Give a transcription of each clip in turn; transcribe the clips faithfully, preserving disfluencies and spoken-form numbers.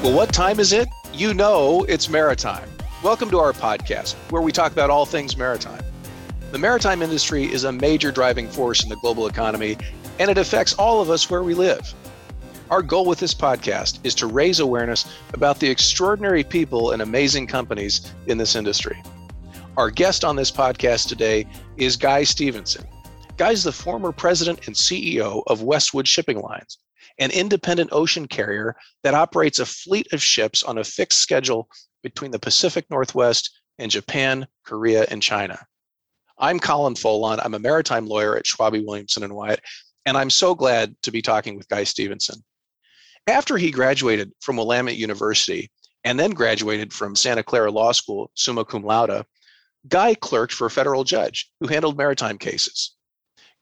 Well, what time is it? You know it's maritime. Welcome to our podcast, where we talk about all things maritime. The maritime industry is a major driving force in the global economy, and it affects all of us where we live. Our goal with this podcast is to raise awareness about the extraordinary people and amazing companies in this industry. Our guest on this podcast today is Guy Stevenson. Guy's the former president and C E O of Westwood Shipping Lines, an independent ocean carrier that operates a fleet of ships on a fixed schedule between the Pacific Northwest and Japan, Korea, and China. I'm Colin Folon. I'm a maritime lawyer at Schwabe Williamson and Wyatt, and I'm so glad to be talking with Guy Stevenson. After he graduated from Willamette University and then graduated from Santa Clara Law School, summa cum laude, Guy clerked for a federal judge who handled maritime cases.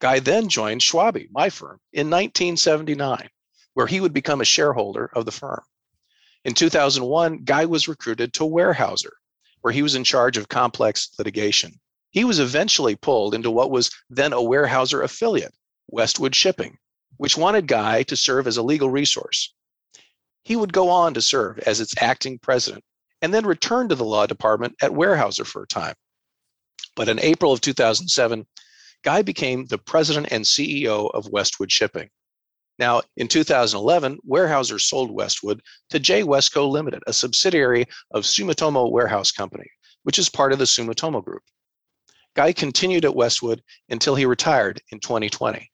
Guy then joined Schwabe, my firm, in nineteen seventy-nine, where he would become a shareholder of the firm. In two thousand one, Guy was recruited to Weyerhaeuser, where he was in charge of complex litigation. He was eventually pulled into what was then a Weyerhaeuser affiliate, Westwood Shipping, which wanted Guy to serve as a legal resource. He would go on to serve as its acting president and then return to the law department at Weyerhaeuser for a time. But in April of two thousand seven, Guy became the president and C E O of Westwood Shipping. Now, in two thousand eleven, Weyerhaeuser sold Westwood to J. Westco Limited, a subsidiary of Sumitomo Warehouse Company, which is part of the Sumitomo Group. Guy continued at Westwood until he retired in twenty twenty.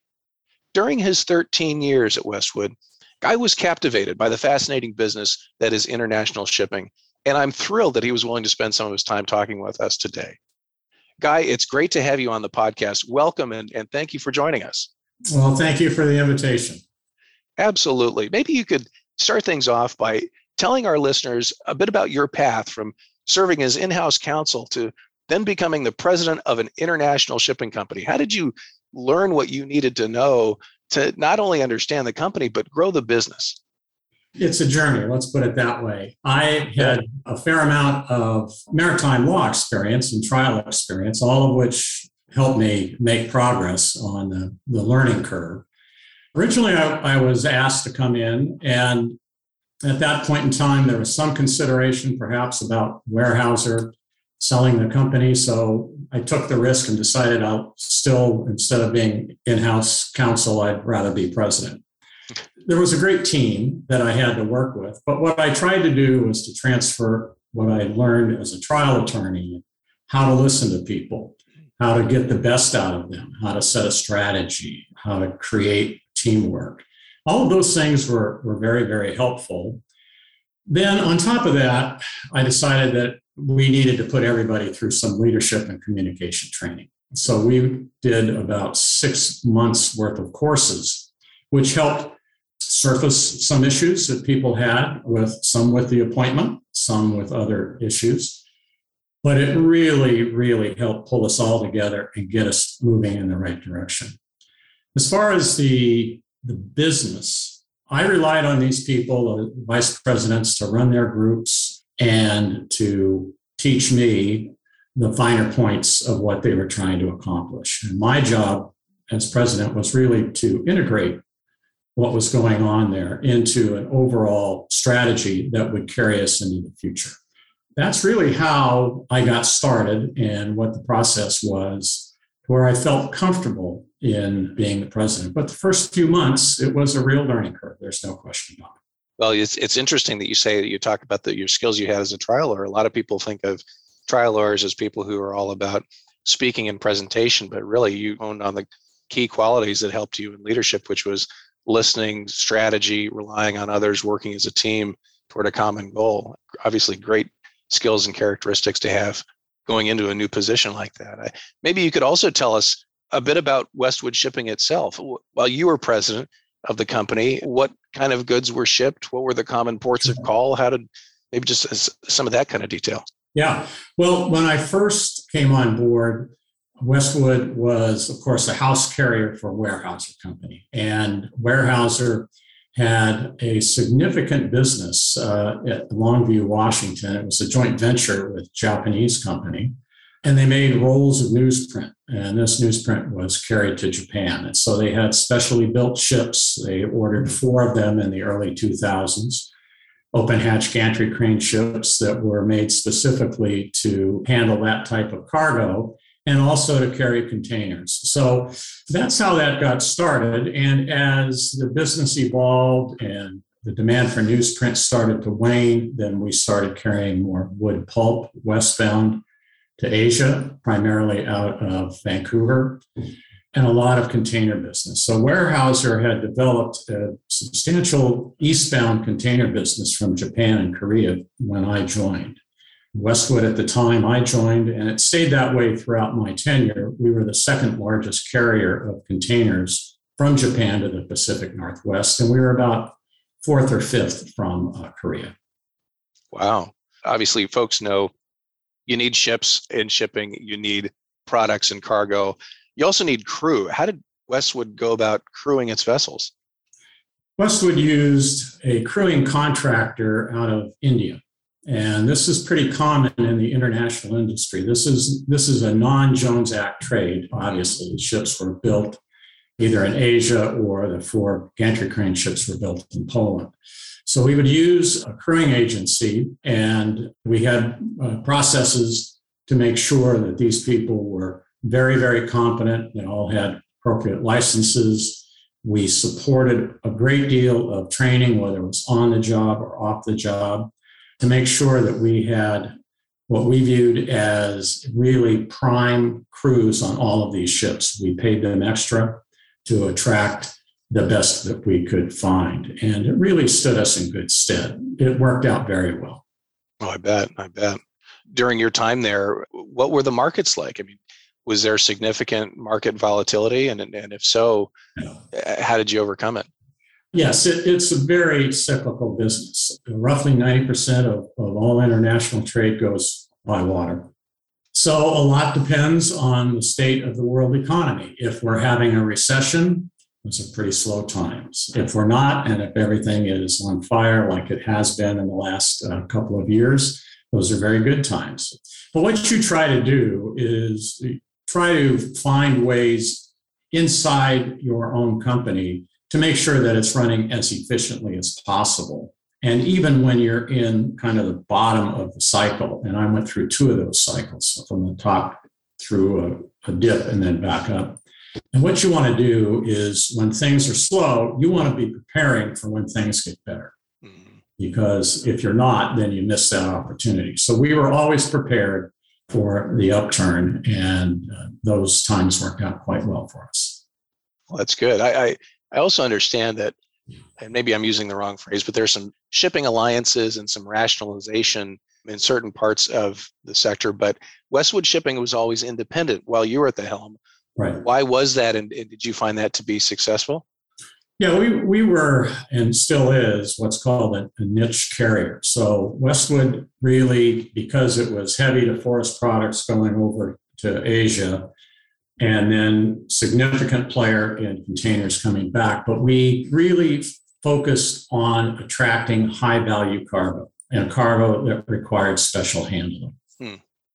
During his thirteen years at Westwood, Guy was captivated by the fascinating business that is international shipping, and I'm thrilled that he was willing to spend some of his time talking with us today. Guy, it's great to have you on the podcast. Welcome, and, and thank you for joining us. Well, thank you for the invitation. Absolutely. Maybe you could start things off by telling our listeners a bit about your path from serving as in-house counsel to then becoming the president of an international shipping company. How did you learn what you needed to know to not only understand the company, but grow the business? It's a journey, let's put it that way. I had a fair amount of maritime law experience and trial experience, all of which helped me make progress on the, the learning curve. Originally, I, I was asked to come in, and at that point in time, there was some consideration perhaps about Weyerhaeuser selling the company, so I took the risk and decided I'll still, instead of being in-house counsel, I'd rather be president. There was a great team that I had to work with, but what I tried to do was to transfer what I learned as a trial attorney, how to listen to people, how to get the best out of them, how to set a strategy, how to create teamwork. All of those things were, were very, very helpful. Then on top of that, I decided that we needed to put everybody through some leadership and communication training. So we did about six months worth of courses, which helped surface some issues that people had, with some with the appointment, some with other issues. But it really, really helped pull us all together and get us moving in the right direction. As far as the, the business, I relied on these people, the vice presidents, to run their groups and to teach me the finer points of what they were trying to accomplish. And my job as president was really to integrate what was going on there into an overall strategy that would carry us into the future. That's really how I got started and what the process was, where I felt comfortable in being the president. But the first few months, it was a real learning curve. There's no question about it. Well, it's it's interesting that you say that you talk about the, your skills you had as a trial lawyer. A lot of people think of trial lawyers as people who are all about speaking and presentation, but really you honed on the key qualities that helped you in leadership, which was listening, strategy, relying on others, working as a team toward a common goal. Obviously, great skills and characteristics to have going into a new position like that. I, maybe you could also tell us a bit about Westwood Shipping itself. While you were president of the company, what kind of goods were shipped? What were the common ports of call? How did, maybe just some of that kind of detail. Yeah. Well, when I first came on board, Westwood was, of course, a house carrier for Weyerhaeuser Company. And Weyerhaeuser had a significant business uh, at Longview, Washington. It was a joint venture with a Japanese company. And they made rolls of newsprint. And this newsprint was carried to Japan. And so they had specially built ships. They ordered four of them in the early two thousands. open hatch gantry crane ships that were made specifically to handle that type of cargo and also to carry containers. So that's how that got started. And as the business evolved and the demand for newsprint started to wane, then we started carrying more wood pulp westbound to Asia, primarily out of Vancouver, and a lot of container business. So Weyerhaeuser had developed a substantial eastbound container business from Japan and Korea when I joined. Westwood at the time I joined, and it stayed that way throughout my tenure. We were the second largest carrier of containers from Japan to the Pacific Northwest, and we were about fourth or fifth from uh, Korea. Wow. Obviously, folks know you need ships in shipping, you need products and cargo. You also need crew. How did Westwood go about crewing its vessels? Westwood used a crewing contractor out of India. And this is pretty common in the international industry. This is, this is a non-Jones Act trade. Obviously, the ships were built either in Asia or the four gantry crane ships were built in Poland. So we would use a crewing agency, and we had uh, processes to make sure that these people were very, very competent. They all had appropriate licenses. We supported a great deal of training, whether it was on the job or off the job, to make sure that we had what we viewed as really prime crews on all of these ships. We paid them extra to attract the best that we could find. And it really stood us in good stead. It worked out very well. Oh, I bet. I bet. During your time there, what were the markets like? I mean, was there significant market volatility? And, and if so, how did you overcome it? Yes, it, it's a very cyclical business. Roughly ninety percent of, of all international trade goes by water. So a lot depends on the state of the world economy. If we're having a recession, it's a pretty slow times. If we're not, and if everything is on fire like it has been in the last uh, couple of years, those are very good times. But what you try to do is try to find ways inside your own company to make sure that it's running as efficiently as possible. And even when you're in kind of the bottom of the cycle, and I went through two of those cycles from the top through a, a dip and then back up. And what you want to do is when things are slow, you want to be preparing for when things get better. Because if you're not, then you miss that opportunity. So we were always prepared for the upturn, and uh, those times worked out quite well for us. Well, that's good. I, I I also understand that, and maybe I'm using the wrong phrase, but there's some shipping alliances and some rationalization in certain parts of the sector. But Westwood Shipping was always independent while you were at the helm. Right. Why was that, and, and did you find that to be successful? Yeah, we, we were and still is what's called a, a niche carrier. So Westwood really, because it was heavy to forest products going over to Asia, and then significant player in containers coming back. But we really focused on attracting high-value cargo and cargo that required special handling. Hmm.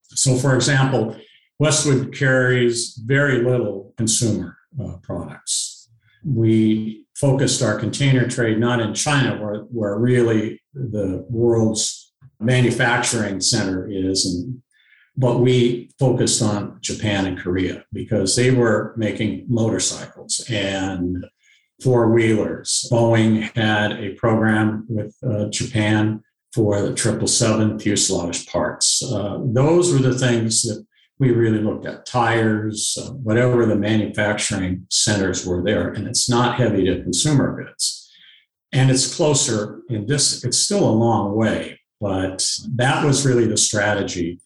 So, for example, Westwood carries very little consumer uh, products. We focused our container trade not in China, where, where really the world's manufacturing center is, and, but we focused on Japan and Korea because they were making motorcycles and four-wheelers. Boeing had a program with uh, Japan for the triple seven fuselage parts. Uh, those were the things that we really looked at, tires, uh, whatever the manufacturing centers were there, and it's not heavy to consumer goods. And it's closer in this, it's still a long way, but that was really the strategy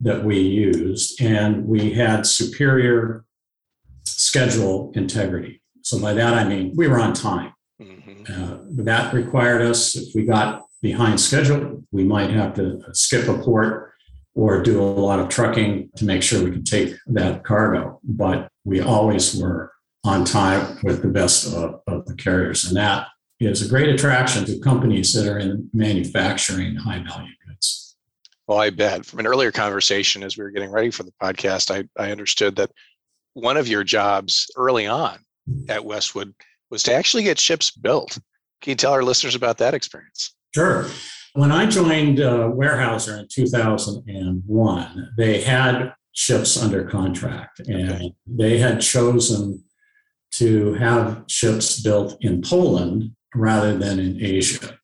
that we used. And we had superior schedule integrity. So by that, I mean, we were on time. Mm-hmm. Uh, that required us, if we got behind schedule, we might have to skip a port or do a lot of trucking to make sure we could take that cargo. But we always were on time with the best of, of the carriers. And that is a great attraction to companies that are in manufacturing high value goods. Well, I bet. From an earlier conversation, as we were getting ready for the podcast, I, I understood that one of your jobs early on at Westwood was to actually get ships built. Can you tell our listeners about that experience? Sure. When I joined uh, Weyerhaeuser in two thousand one, they had ships under contract, and okay. they had chosen to have ships built in Poland rather than in Asia.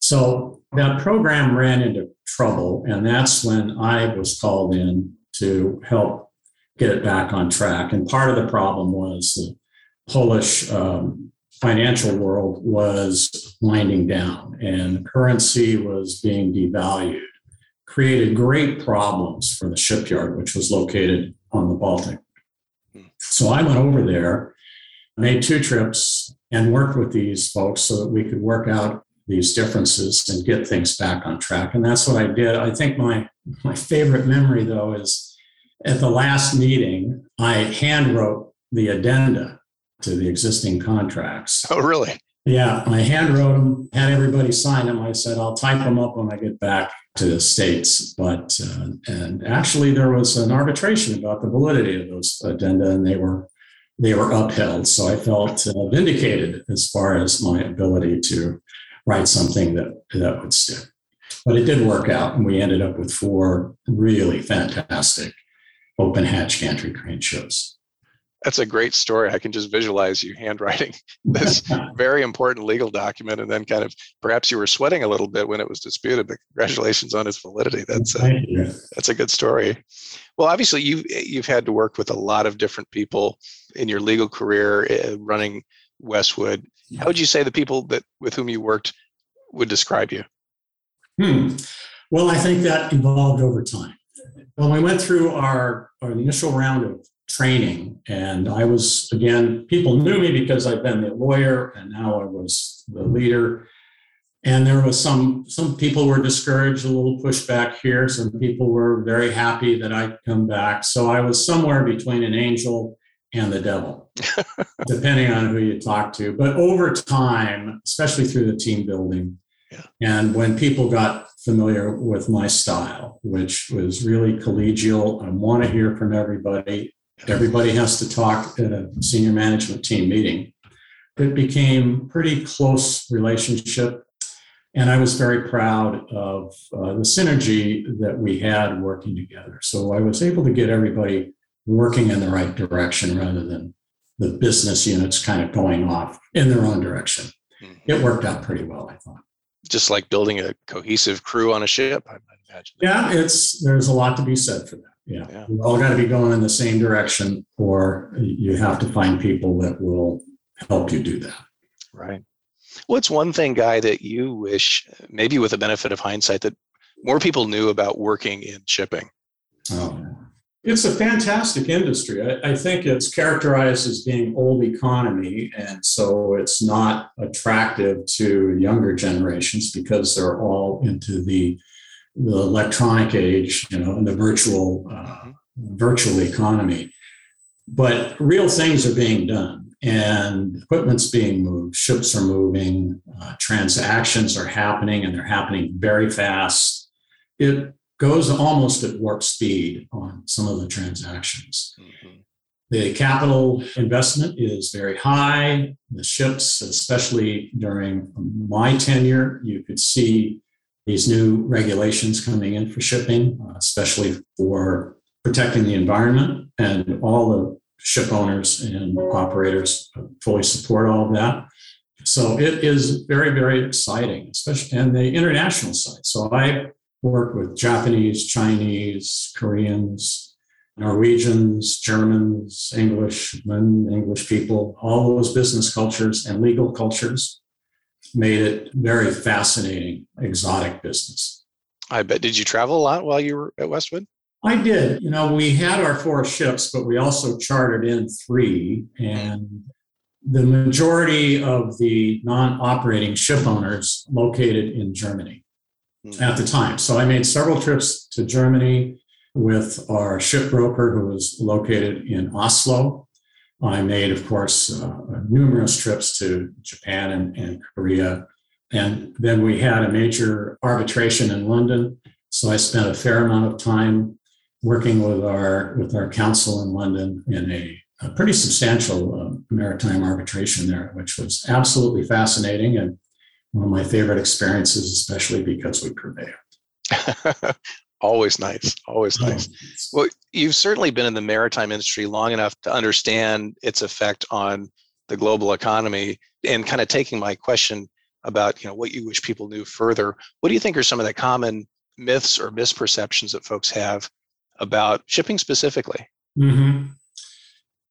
So that program ran into trouble, and that's when I was called in to help get it back on track. And part of the problem was the Polish um, financial world was winding down, and currency was being devalued, created great problems for the shipyard, which was located on the Baltic. So I went over there, made two trips, and worked with these folks so that we could work out these differences and get things back on track. And that's what I did. I think my, my favorite memory, though, is at the last meeting, I handwrote the addenda to the existing contracts. Oh, really? Yeah, I handwrote them, had everybody sign them. I said, I'll type them up when I get back to the States. But, uh, and actually there was an arbitration about the validity of those addenda, and they were they were upheld. So I felt uh, vindicated as far as my ability to write something that, that would stick. But it did work out, and we ended up with four really fantastic open hatch gantry crane ships. That's a great story. I can just visualize you handwriting this very important legal document, and then kind of perhaps you were sweating a little bit when it was disputed, but congratulations on its validity. That's a, that's a good story. Well, obviously you've, you've had to work with a lot of different people in your legal career uh, running Westwood. How would you say the people that with whom you worked would describe you? Hmm. Well, I think that evolved over time. When we went through our, our initial round of training, and I was, again, people knew me because I'd been the lawyer and now I was the leader. And there was some, some people were discouraged, a little pushback here. Some people were very happy that I'd come back. So I was somewhere between an angel and the devil, depending on who you talk to. But over time, especially through the team building, yeah. and when people got familiar with my style, which was really collegial, I want to hear from everybody. Everybody has to talk at a senior management team meeting. It became pretty close relationship. And I was very proud of uh, the synergy that we had working together. So I was able to get everybody working in the right direction rather than the business units kind of going off in their own direction. It worked out pretty well, I thought. Just like building a cohesive crew on a ship, I imagine. Yeah, it's there's a lot to be said for that. Yeah. yeah, we've all got to be going in the same direction, or you have to find people that will help you do that. Right. What's one thing, Guy, that you wish, maybe with the benefit of hindsight, that more people knew about working in shipping? Oh, it's a fantastic industry. I, I think it's characterized as being old economy, and so it's not attractive to younger generations because they're all into the the electronic age, you know, and the virtual, uh, virtual economy. But real things are being done, and equipment's being moved, ships are moving, uh, transactions are happening, and they're happening very fast. It goes almost at warp speed on some of the transactions. Mm-hmm. The capital investment is very high. The ships, especially during my tenure, you could see these new regulations coming in for shipping, especially for protecting the environment, and all the ship owners and operators fully support all of that. So it is very, very exciting, especially and the international side. So I work with Japanese, Chinese, Koreans, Norwegians, Germans, Englishmen, English people, all those business cultures and legal cultures. Made it very fascinating, exotic business. I bet. Did you travel a lot while you were at Westwood? I did. You know, we had our four ships, but we also chartered in three. And the majority of the non-operating ship owners located in Germany mm. at the time. So I made several trips to Germany with our ship broker who was located in Oslo. I made, of course, uh, numerous trips to Japan and, and Korea. And then we had a major arbitration in London. So I spent a fair amount of time working with our with our counsel in London in a, a pretty substantial uh, maritime arbitration there, which was absolutely fascinating. And one of my favorite experiences, especially because we prevailed. Always nice. Always nice. Well, you've certainly been in the maritime industry long enough to understand its effect on the global economy. And kind of taking my question about, you know, what you wish people knew further, what do you think are some of the common myths or misperceptions that folks have about shipping specifically? Mm-hmm.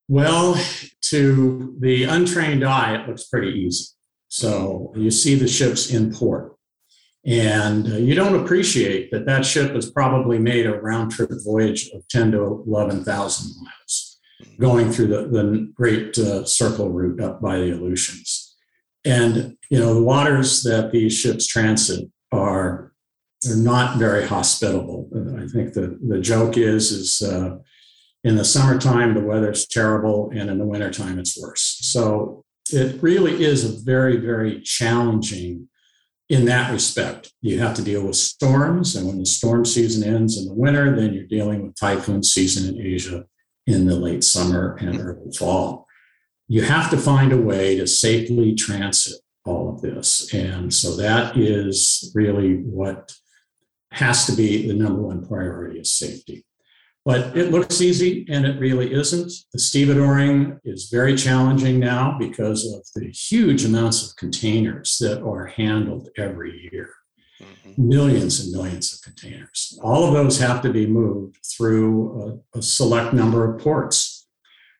Well, to the untrained eye, it looks pretty easy. So you see the ships in port, and you don't appreciate that that ship has probably made a round-trip voyage of ten to eleven thousand miles, going through the, the great uh, circle route up by the Aleutians. And, you know, the waters that these ships transit are they're not very hospitable. I think the, the joke is, is uh, in the summertime, the weather's terrible, and in the wintertime, it's worse. So it really is a very, very challenging in that respect. You have to deal with storms, and when the storm season ends in the winter, then you're dealing with typhoon season in Asia in the late summer and early fall. You have to find a way to safely transit all of this. And so that is really what has to be the number one priority, is safety. But it looks easy, and it really isn't. The stevedoring is very challenging now because of the huge amounts of containers that are handled every year. Mm-hmm. Millions and millions of containers. All of those have to be moved through a, a select number of ports.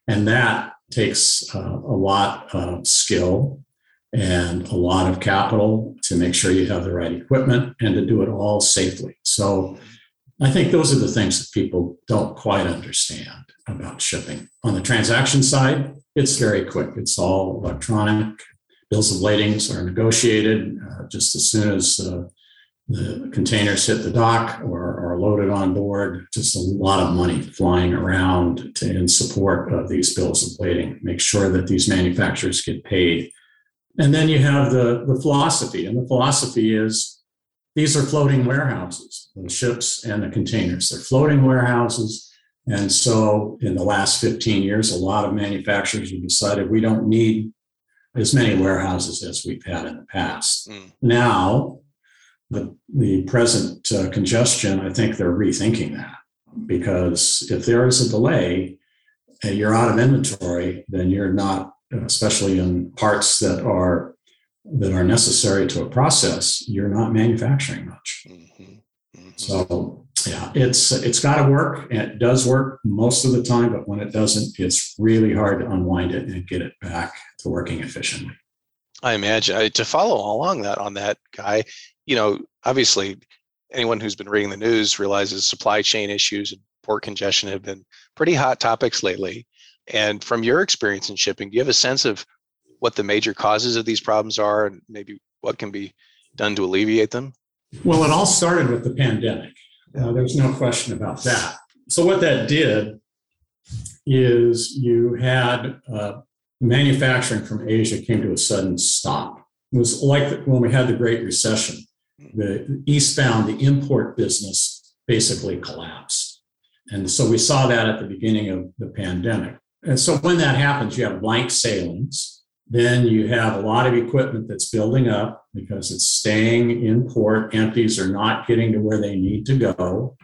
And that takes uh, a lot of skill and a lot of capital to make sure you have the right equipment and to do it all safely. So I think those are the things that people don't quite understand about shipping. On the transaction side, it's very quick. It's all electronic. Bills of ladings are negotiated uh, just as soon as uh, the containers hit the dock or are loaded on board. Just a lot of money flying around to, in support of these bills of lading, make sure that these manufacturers get paid. And then you have the, the philosophy, and the philosophy is, these are floating warehouses, the ships and the containers. They're floating warehouses. And so in the last fifteen years, a lot of manufacturers have decided we don't need as many warehouses as we've had in the past. Mm. Now, the, the present uh, congestion, I think they're rethinking that, because if there is a delay and you're out of inventory, then you're not, especially in parts that are that are necessary to a process, you're not manufacturing much. Mm-hmm. Mm-hmm. So yeah, it's it's got to work, and it does work most of the time, but when it doesn't, it's really hard to unwind it and get it back to working efficiently. I imagine. I, to follow along that on that, Guy, you know, obviously anyone who's been reading the news realizes supply chain issues and port congestion have been pretty hot topics lately. And from your experience in shipping, do you have a sense of what the major causes of these problems are and maybe what can be done to alleviate them? Well, it all started with the pandemic. Uh, there's no question about that. So what that did is you had uh, manufacturing from Asia came to a sudden stop. It was like when we had the Great Recession, the eastbound, the import business basically collapsed. And so we saw that at the beginning of the pandemic. And so when that happens, you have blank sailings. Then you have a lot of equipment that's building up because it's staying in port. Empties are not getting to where they need to go.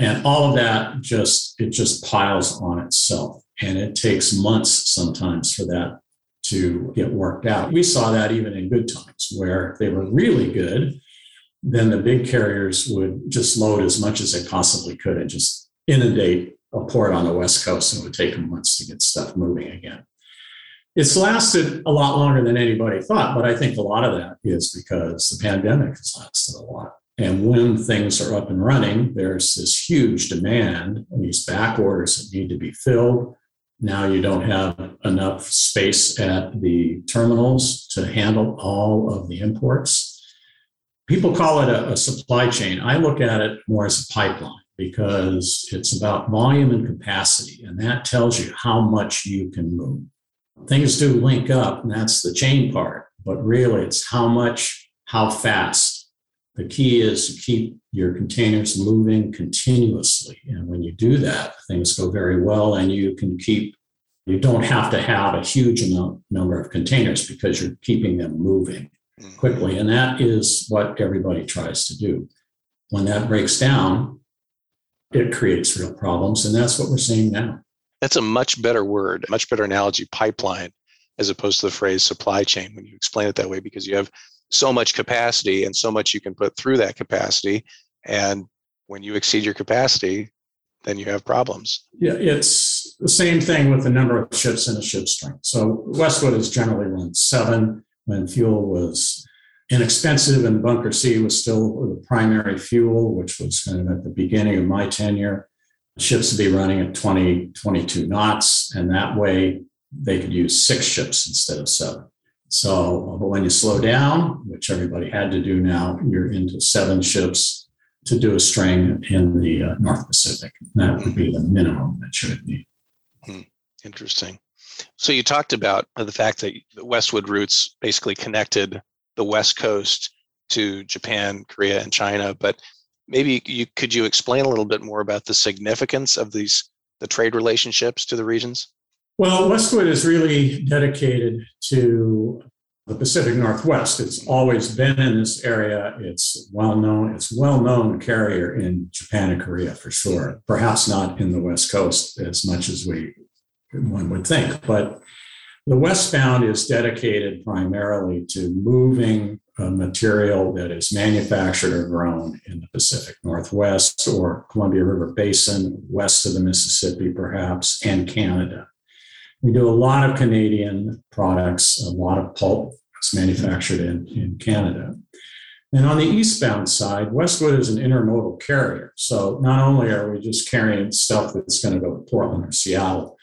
And all of that just, it just piles on itself. And it takes months sometimes for that to get worked out. We saw that even in good times where if they were really good, then the big carriers would just load as much as they possibly could and just inundate a port on the West Coast, and it would take them months to get stuff moving again. It's lasted a lot longer than anybody thought, but I think a lot of that is because the pandemic has lasted a lot. And when things are up and running, there's this huge demand and these back orders that need to be filled. Now you don't have enough space at the terminals to handle all of the imports. People call it a, a supply chain. I look at it more as a pipeline, because it's about volume and capacity, and that tells you how much you can move. Things do link up, and that's the chain part, but really it's how much, how fast. The key is to keep your containers moving continuously. And when you do that, things go very well, and you can keep, you don't have to have a huge amount, number of containers because you're keeping them moving. quickly. And that is what everybody tries to do. When that breaks down, it creates real problems. And that's what we're seeing now. That's a much better word, a much better analogy, pipeline, as opposed to the phrase supply chain when you explain it that way, because you have so much capacity and so much you can put through that capacity. And when you exceed your capacity, then you have problems. Yeah, it's the same thing with the number of ships in a ship string. So Westwood has generally run seven when fuel was inexpensive and Bunker C was still the primary fuel, which was kind of at the beginning of my tenure. Ships would be running at twenty, twenty-two knots, and that way they could use six ships instead of seven. So, but when you slow down, which everybody had to do now, you're into seven ships to do a string in the uh, North Pacific. That would be the minimum that you would need. Hmm. Interesting. So you talked about the fact that the Westwood routes basically connected the West Coast to Japan, Korea, and China, but maybe you could you explain a little bit more about the significance of these the trade relationships to the regions? Well, Westwood is really dedicated to the Pacific Northwest. It's always been in this area. It's well known. It's a well-known carrier in Japan and Korea for sure. Perhaps not in the West Coast as much as we one would think, but the westbound is dedicated primarily to moving uh, material that is manufactured or grown in the Pacific Northwest or Columbia River Basin, west of the Mississippi perhaps, and Canada. We do a lot of Canadian products, a lot of pulp that's manufactured in, in Canada. And on the eastbound side, Westwood is an intermodal carrier. So not only are we just carrying stuff that's going to go to Portland or Seattle,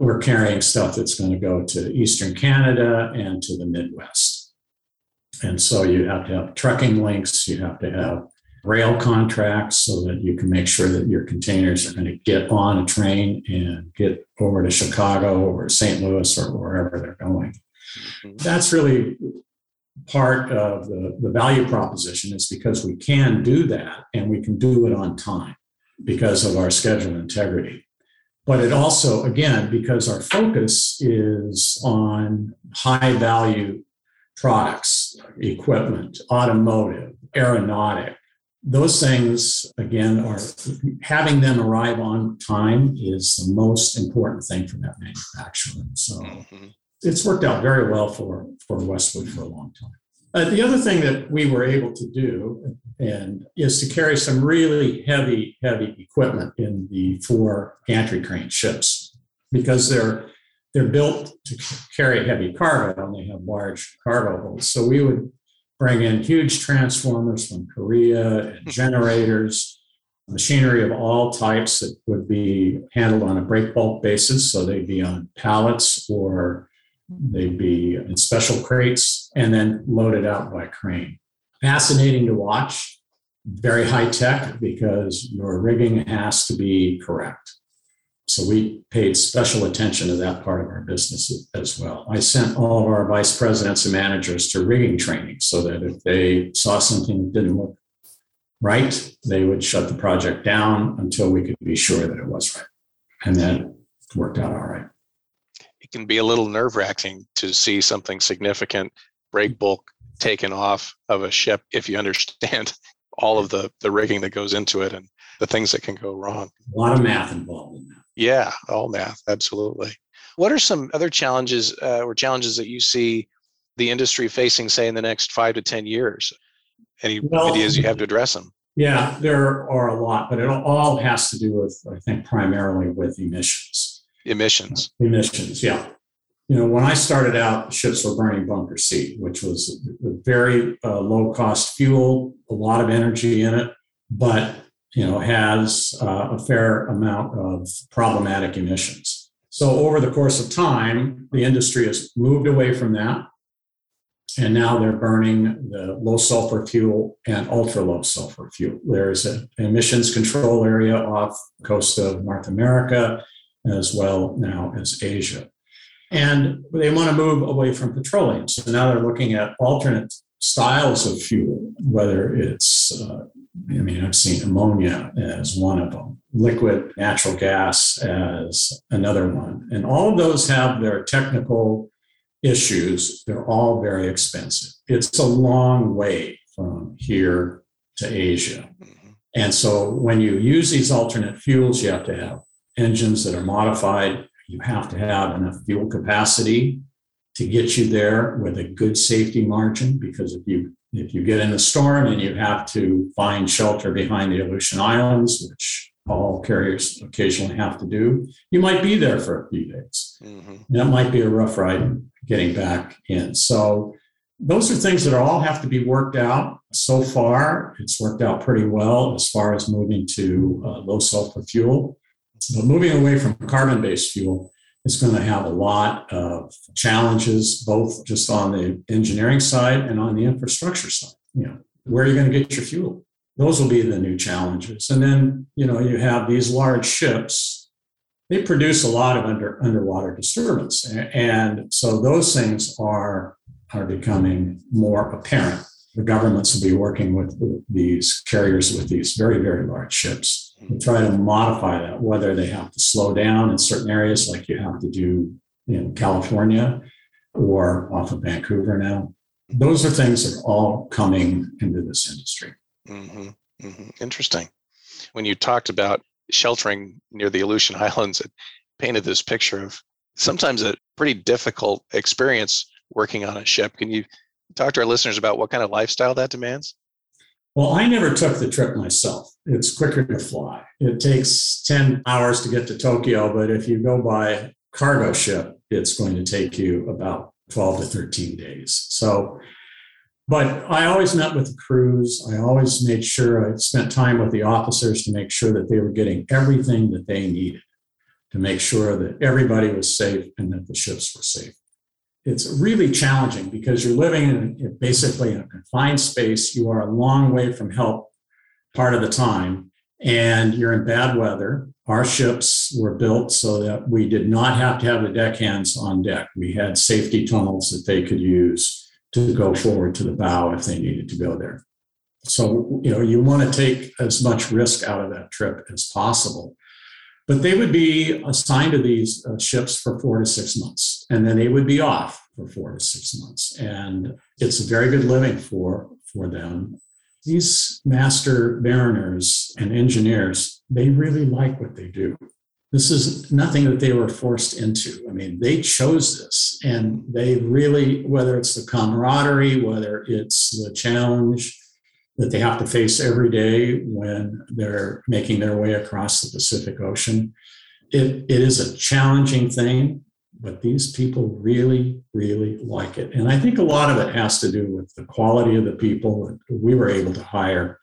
we're carrying stuff that's going to go to Eastern Canada and to the Midwest. And so you have to have trucking links, you have to have rail contracts so that you can make sure that your containers are going to get on a train and get over to Chicago or Saint Louis or wherever they're going. Mm-hmm. That's really part of the, the value proposition, is because we can do that and we can do it on time because of our schedule integrity. But it also, again, because our focus is on high-value products, equipment, automotive, aeronautic, those things, again, are having them arrive on time is the most important thing for that manufacturer. So mm-hmm. it's worked out very well for, for Westwood for a long time. Uh, the other thing that we were able to do and is to carry some really heavy, heavy equipment in the four gantry crane ships, because they're they're built to carry heavy cargo and they have large cargo holds. So we would bring in huge transformers from Korea and generators, machinery of all types that would be handled on a break bulk basis. So they'd be on pallets or they'd be in special crates and then loaded out by crane. Fascinating to watch, very high tech, because your rigging has to be correct. So we paid special attention to that part of our business as well. I sent all of our vice presidents and managers to rigging training so that if they saw something that didn't look right, they would shut the project down until we could be sure that it was right. And that worked out all right. It can be a little nerve-wracking to see something significant, break bulk, taken off of a ship if you understand all of the, the rigging that goes into it and the things that can go wrong. A lot of math involved in that. Yeah, all math, absolutely. What are some other challenges uh, or challenges that you see the industry facing, say, in the next five to ten years? Any well, ideas you have to address them? Yeah, there are a lot, but it all has to do with, I think, primarily with emissions. Emissions. Uh, emissions, yeah. You know, when I started out, ships were burning bunker C, which was a very uh, low-cost fuel, a lot of energy in it, but, you know, has uh, a fair amount of problematic emissions. So over the course of time, the industry has moved away from that, and now they're burning the low-sulfur fuel and ultra-low-sulfur fuel. There's an emissions control area off the coast of North America, as well now as Asia. And they want to move away from petroleum. So now they're looking at alternate styles of fuel, whether it's, uh, I mean, I've seen ammonia as one of them, liquid natural gas as another one. And all of those have their technical issues. They're all very expensive. It's a long way from here to Asia. And so when you use these alternate fuels, you have to have engines that are modified. You have to have enough fuel capacity to get you there with a good safety margin, because if you if you get in a storm and you have to find shelter behind the Aleutian Islands, which all carriers occasionally have to do, you might be there for a few days. Mm-hmm. And that might be a rough ride getting back in. So those are things that all have to be worked out. So far, it's worked out pretty well as far as moving to uh, low sulfur fuel. But moving away from carbon-based fuel is going to have a lot of challenges, both just on the engineering side and on the infrastructure side. You know, where are you going to get your fuel? Those will be the new challenges. And then, you know, you have these large ships. They produce a lot of under, underwater disturbance. And so those things are are becoming more apparent. The governments will be working with these carriers with these very, very large ships and try to modify that, whether they have to slow down in certain areas like you have to do in California or off of Vancouver now. Those are things that are all coming into this industry. Mm-hmm. Mm-hmm. Interesting. When you talked about sheltering near the Aleutian Islands, it painted this picture of sometimes a pretty difficult experience working on a ship. Can you talk to our listeners about what kind of lifestyle that demands? Well, I never took the trip myself. It's quicker to fly. It takes ten hours to get to Tokyo, but if you go by cargo ship, it's going to take you about twelve to thirteen days. So, but I always met with the crews. I always made sure I spent time with the officers to make sure that they were getting everything that they needed, to make sure that everybody was safe and that the ships were safe. It's really challenging because you're living in basically in a confined space. You are a long way from help part of the time, and you're in bad weather. Our ships were built so that we did not have to have the deckhands on deck. We had safety tunnels that they could use to go forward to the bow if they needed to go there. So, you know, you want to take as much risk out of that trip as possible. But they would be assigned to these uh, ships for four to six months, and then they would be off for four to six months. And it's a very good living for, for them. These master mariners and engineers, they really like what they do. This is nothing that they were forced into. I mean, they chose this, and they really, whether it's the camaraderie, whether it's the challenge that they have to face every day when they're making their way across the Pacific Ocean. It, it is a challenging thing, but these people really, really like it. And I think a lot of it has to do with the quality of the people that we were able to hire,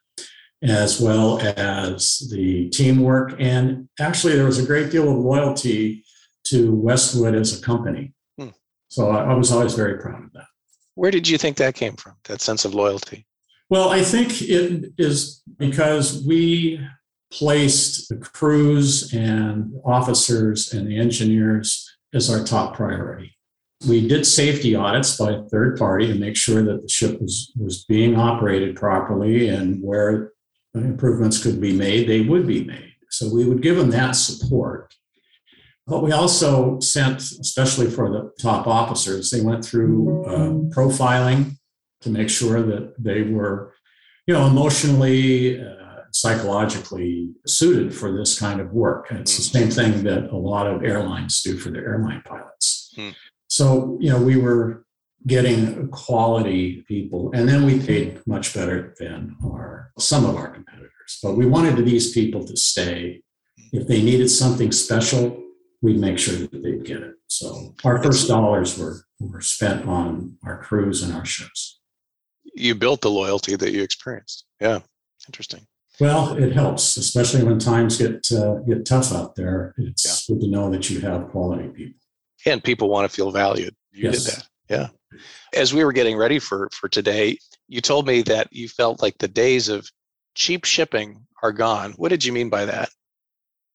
as well as the teamwork. And actually, there was a great deal of loyalty to Westwood as a company. Hmm. So I, I was always very proud of that. Where did you think that came from, that sense of loyalty? Well, I think it is because we placed the crews and officers and the engineers as our top priority. We did safety audits by a third party to make sure that the ship was, was being operated properly, and where improvements could be made, they would be made. So we would give them that support. But we also sent, especially for the top officers, they went through uh, profiling to make sure that they were, you know, emotionally, uh, psychologically suited for this kind of work. And it's mm. the same thing that a lot of airlines do for their airline pilots. Mm. So, you know, we were getting quality people, and then we paid much better than our some of our competitors. But we wanted these people to stay. If they needed something special, we'd make sure that they'd get it. So our first dollars were, were spent on our crews and our ships. You built the loyalty that you experienced. Yeah, interesting. Well, it helps, especially when times get uh, get tough out there. It's yeah. good to know that you have quality people. And people want to feel valued. You yes. did that. Yeah. As we were getting ready for, for today, you told me that you felt like the days of cheap shipping are gone. What did you mean by that?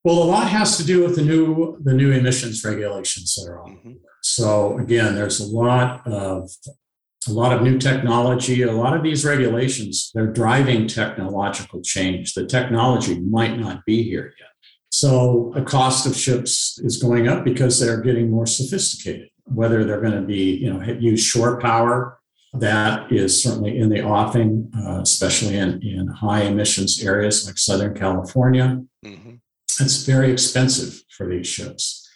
Well, a lot has to do with the new the new emissions regulations that are on. Mm-hmm. So again, there's a lot of A lot of new technology, a lot of these regulations, they're driving technological change. The technology might not be here yet. So the cost of ships is going up because they're getting more sophisticated. whether they're going to be, you know, use shore power. That is certainly in the offing, uh, especially in, in high emissions areas like Southern California. Mm-hmm. It's very expensive for these ships,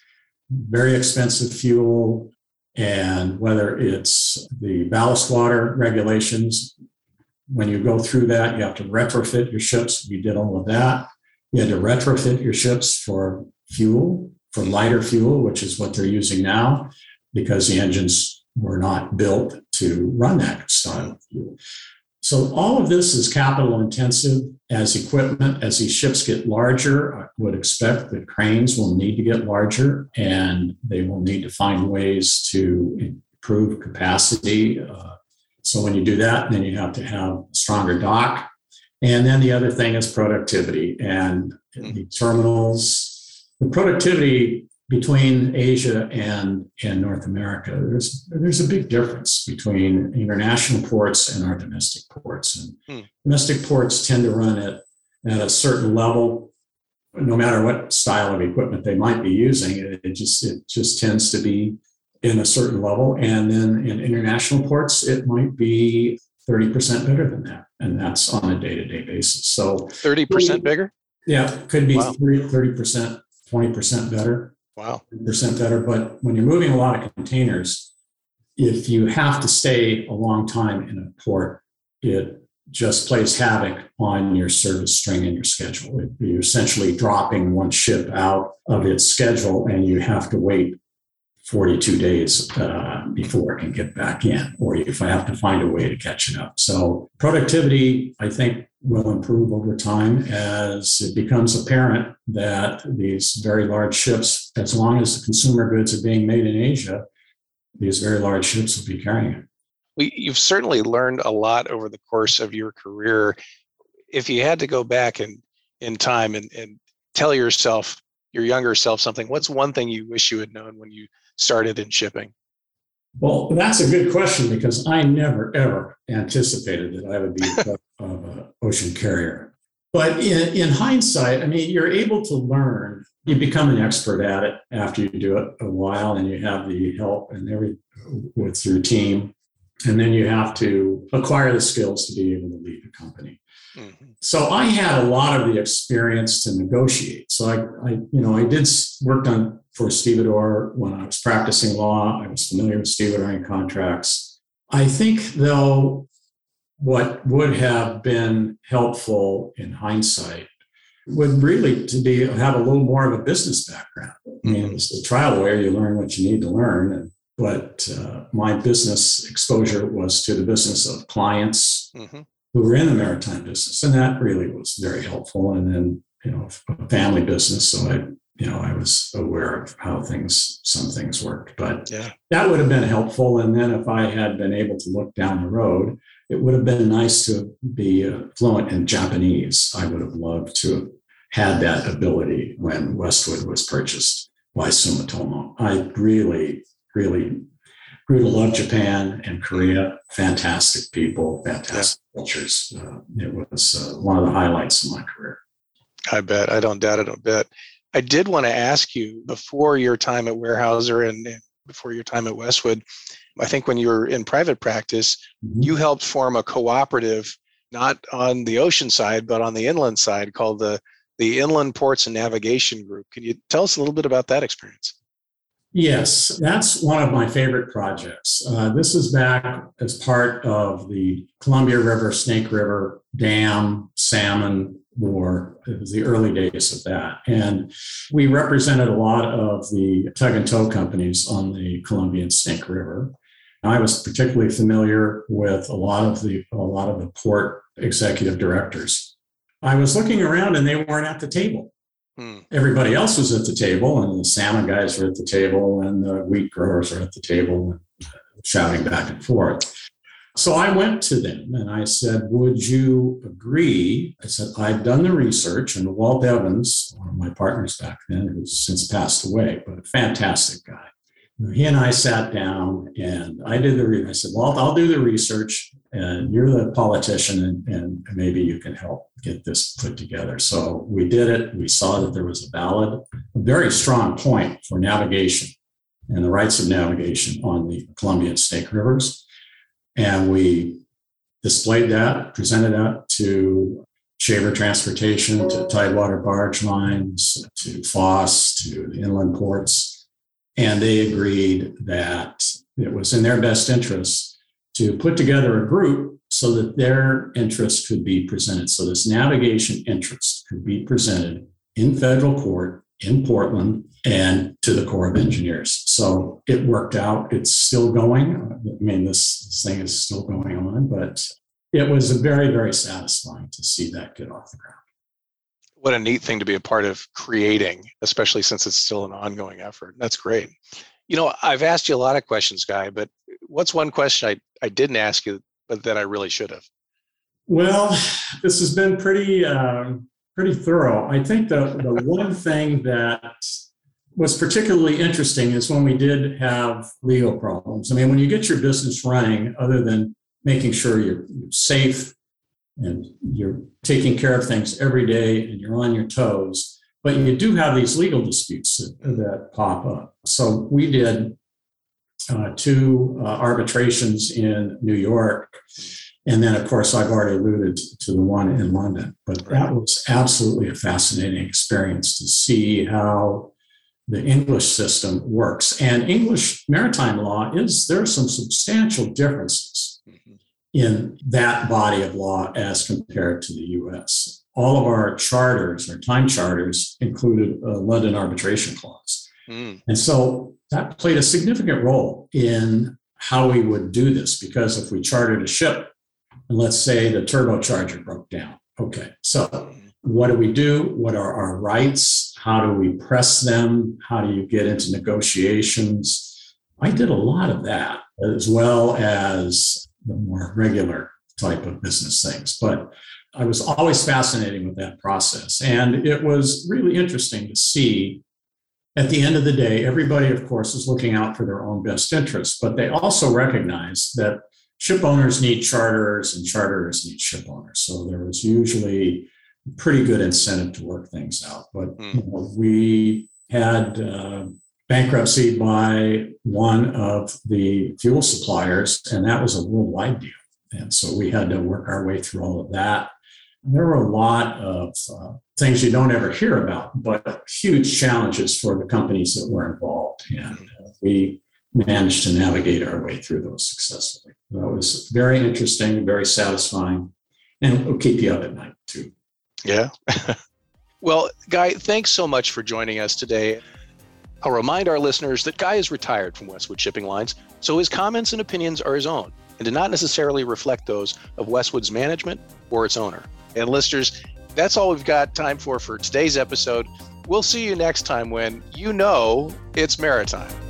very expensive fuel. And whether it's the ballast water regulations, when you go through that, you have to retrofit your ships. We did all of that. You had to retrofit your ships for fuel, for lighter fuel, which is what they're using now, because the engines were not built to run that style of fuel. So all of this is capital intensive as equipment. As these ships get larger, I would expect that cranes will need to get larger, and they will need to find ways to improve capacity. Uh, so when you do that, then you have to have a stronger dock. And then the other thing is productivity and the terminals. The productivity between Asia and, and North America, there's there's a big difference between international ports and our domestic ports. And hmm. domestic ports tend to run at, at a certain level, no matter what style of equipment they might be using. It, it just it just tends to be in a certain level. And then in international ports, it might be thirty percent better than that. And that's on a day-to-day basis. So thirty percent bigger? Yeah, could be wow. thirty percent, twenty percent better. Wow. Percent better. But when you're moving a lot of containers, if you have to stay a long time in a port, it just plays havoc on your service string and your schedule. It, you're essentially dropping one ship out of its schedule, and you have to wait forty-two days uh, before it can get back in, or if I have to find a way to catch it up. So productivity, I think, will improve over time as it becomes apparent that these very large ships, as long as the consumer goods are being made in Asia, these very large ships will be carrying it. Well, you've certainly learned a lot over the course of your career. If you had to go back in, in time and, and tell yourself, your younger self, something, what's one thing you wish you had known when you started in shipping? Well, that's a good question, because I never, ever anticipated that I would be of an ocean carrier. But in, in hindsight, I mean, you're able to learn. You become an expert at it after you do it a while, and you have the help and every with your team. And then you have to acquire the skills to be able to lead a company. Mm-hmm. So I had a lot of the experience to negotiate. So I, I you know, I did worked on for Stevedore when I was practicing law. I was familiar with stevedoring contracts. I think, though, what would have been helpful in hindsight would really to be have a little more of a business background. Mm-hmm. I mean, as a trial lawyer, you learn what you need to learn. And, but uh, my business exposure was to the business of clients. Mm-hmm. who were in the maritime business, and that really was very helpful. And then, you know, a family business, so I, you know, I was aware of how things, some things worked. But yeah. that would have been helpful. And then, if I had been able to look down the road, it would have been nice to be fluent in Japanese. I would have loved to have had that ability when Westwood was purchased by Sumitomo. I really, really. grew to love Japan and Korea. Fantastic people, fantastic yeah. cultures. Uh, it was uh, one of the highlights of my career. I bet. I don't doubt it a bit. I did want to ask you, before your time at Weyerhaeuser and, and before your time at Westwood, I think when you were in private practice, mm-hmm. you helped form a cooperative, not on the ocean side, but on the inland side, called the, the Inland Ports and Navigation Group. Can you tell us a little bit about that experience? Yes, that's one of my favorite projects. Uh, this is back as part of the Columbia River, Snake River Dam, Salmon War. It was the early days of that. And we represented a lot of the tug and tow companies on the Columbia and Snake River. I was particularly familiar with a lot of the, a lot of the port executive directors. I was looking around and they weren't at the table. Everybody else was at the table, and the salmon guys were at the table, and the wheat growers were at the table, shouting back and forth. So I went to them and I said, would you agree? I said, I've done the research, and Walt Evans, one of my partners back then, who's since passed away, but a fantastic guy. He and I sat down and I did the research. I said, Walt, I'll do the research, and you're the politician, and, and maybe you can help get this put together. So we did it. We saw that there was a valid, a very strong point for navigation and the rights of navigation on the Columbia and Snake Rivers. And we displayed that, presented that to Shaver Transportation, to Tidewater Barge Lines, to FOSS, to the inland ports. And they agreed that it was in their best interest to put together a group so that their interests could be presented. So this navigation interest could be presented in federal court in Portland and to the Corps of Engineers. So it worked out. It's still going. I mean, this, this thing is still going on, but it was very, very satisfying to see that get off the ground. What a neat thing to be a part of creating, especially since it's still an ongoing effort. That's great. You know, I've asked you a lot of questions, Guy, but what's one question I, I didn't ask you, but that I really should have? Well, this has been pretty, um, pretty thorough. I think the, the one thing that was particularly interesting is when we did have legal problems. I mean, when you get your business running, other than making sure you're safe and you're taking care of things every day and you're on your toes, but you do have these legal disputes that, that pop up. So we did uh, two uh, arbitrations in New York. And then, of course, I've already alluded to the one in London, but that was absolutely a fascinating experience to see how the English system works. And English maritime law is, there are some substantial differences in that body of law as compared to the U S. All of our charters, our time charters, included a London arbitration clause. Mm. And so that played a significant role in how we would do this, because if we chartered a ship, and let's say the turbocharger broke down. Okay, so what do we do? What are our rights? How do we press them? How do you get into negotiations? I did a lot of that, as well as the more regular type of business things. But I was always fascinated with that process. And it was really interesting to see, at the end of the day, everybody, of course, is looking out for their own best interests, but they also recognize that ship owners need charterers and charterers need ship owners. So there was usually pretty good incentive to work things out. But mm. you know, we had uh, bankruptcy by one of the fuel suppliers, and that was a worldwide deal. And so we had to work our way through all of that. And there were a lot of uh, things you don't ever hear about, but huge challenges for the companies that were involved. And uh, we managed to navigate our way through those successfully. That was very interesting, very satisfying, and it'll keep you up at night too. Yeah. Well, Guy, thanks so much for joining us today. I'll remind our listeners that Guy is retired from Westwood Shipping Lines, so his comments and opinions are his own and do not necessarily reflect those of Westwood's management or its owner. And listeners, that's all we've got time for for today's episode. We'll see you next time when you know it's maritime.